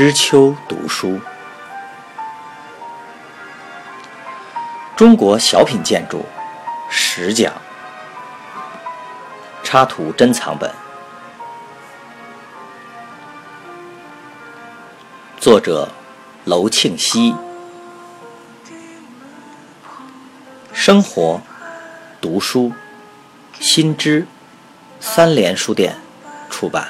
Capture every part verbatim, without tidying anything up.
知秋读书。中国小品建筑十讲，插图珍藏本，作者娄庆熙。生活、读书、新知三联书店出版。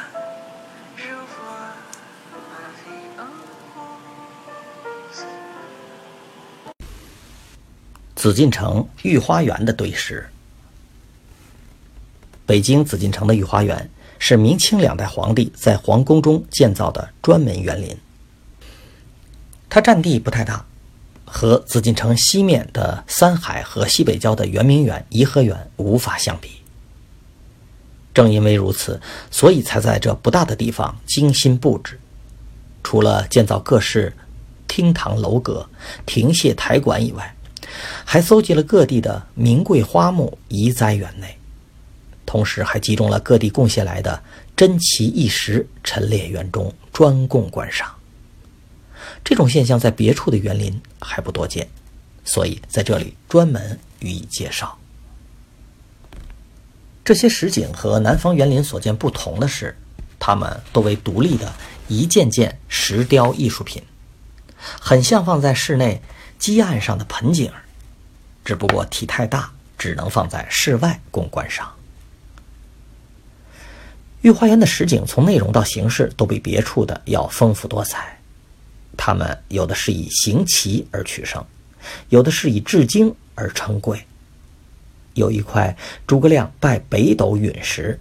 紫禁城御花园的对诗。北京紫禁城的御花园是明清两代皇帝在皇宫中建造的专门园林，它占地不太大，和紫禁城西面的三海和西北郊的圆明园、颐和园无法相比。正因为如此，所以才在这不大的地方精心布置，除了建造各式厅堂楼阁、亭榭台馆以外，还搜集了各地的名贵花木移栽园内，同时还集中了各地贡献来的珍奇异石陈列园中专供观赏。这种现象在别处的园林还不多见，所以在这里专门予以介绍。这些实景和南方园林所见不同的是，它们都为独立的一件件石雕艺术品，很像放在室内基岸上的盆景，只不过体太大，只能放在室外供观赏。御花园的实景从内容到形式都比别处的要丰富多彩，它们有的是以行奇而取胜，有的是以至精而称贵。有一块诸葛亮拜北斗陨石，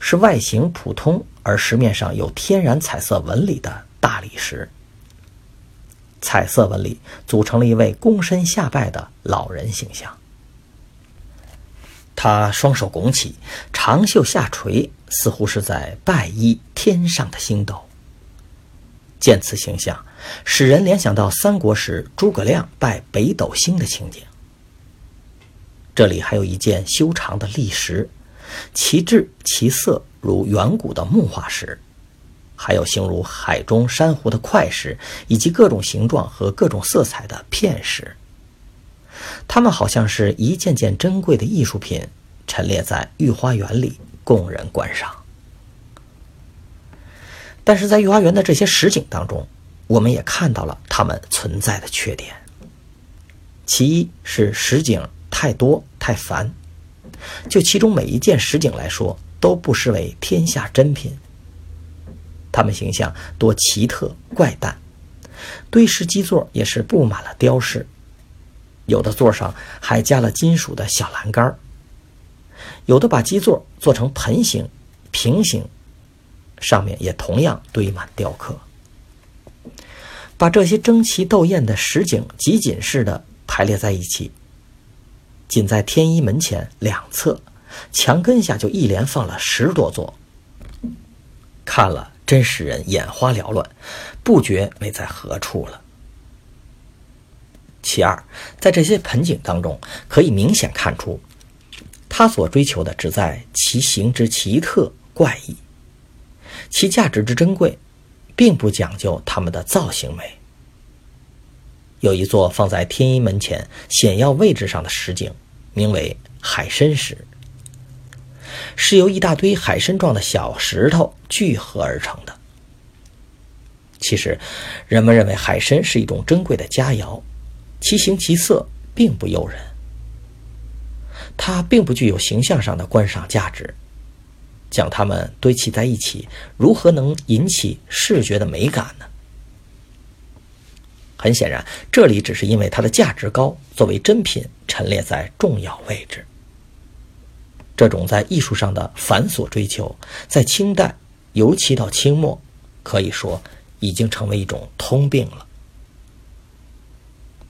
是外形普通而石面上有天然彩色纹理的大理石，彩色纹理组成了一位躬身下拜的老人形象，他双手拱起，长袖下垂，似乎是在拜揖天上的星斗。见此形象，使人联想到三国时诸葛亮拜北斗星的情景。这里还有一件修长的砾石，其质其色如远古的木化石，还有形如海中珊瑚的块石，以及各种形状和各种色彩的片石。它们好像是一件件珍贵的艺术品，陈列在御花园里供人观赏。但是在御花园的这些实景当中，我们也看到了它们存在的缺点。其一是实景太多太繁，就其中每一件实景来说，都不失为天下珍品。他们形象多奇特怪诞，堆石基座也是布满了雕饰，有的座上还加了金属的小栏杆，有的把基座做成盆形、平形，上面也同样堆满雕刻。把这些争奇斗艳的实景集锦式的排列在一起，仅在天一门前两侧墙根下就一连放了十多座，看了真使人眼花缭乱，不觉没在何处了。其二，在这些盆景当中，可以明显看出他所追求的只在其形之奇特怪异，其价值之珍贵并不讲究它们的造型美。有一座放在天一门前险要位置上的石景，名为海参石，是由一大堆海参状的小石头聚合而成的。其实人们认为海参是一种珍贵的佳肴，其形其色并不诱人，它并不具有形象上的观赏价值，将它们堆砌在一起，如何能引起视觉的美感呢？很显然，这里只是因为它的价值高，作为珍品陈列在重要位置。这种在艺术上的繁琐追求，在清代尤其到清末，可以说已经成为一种通病了。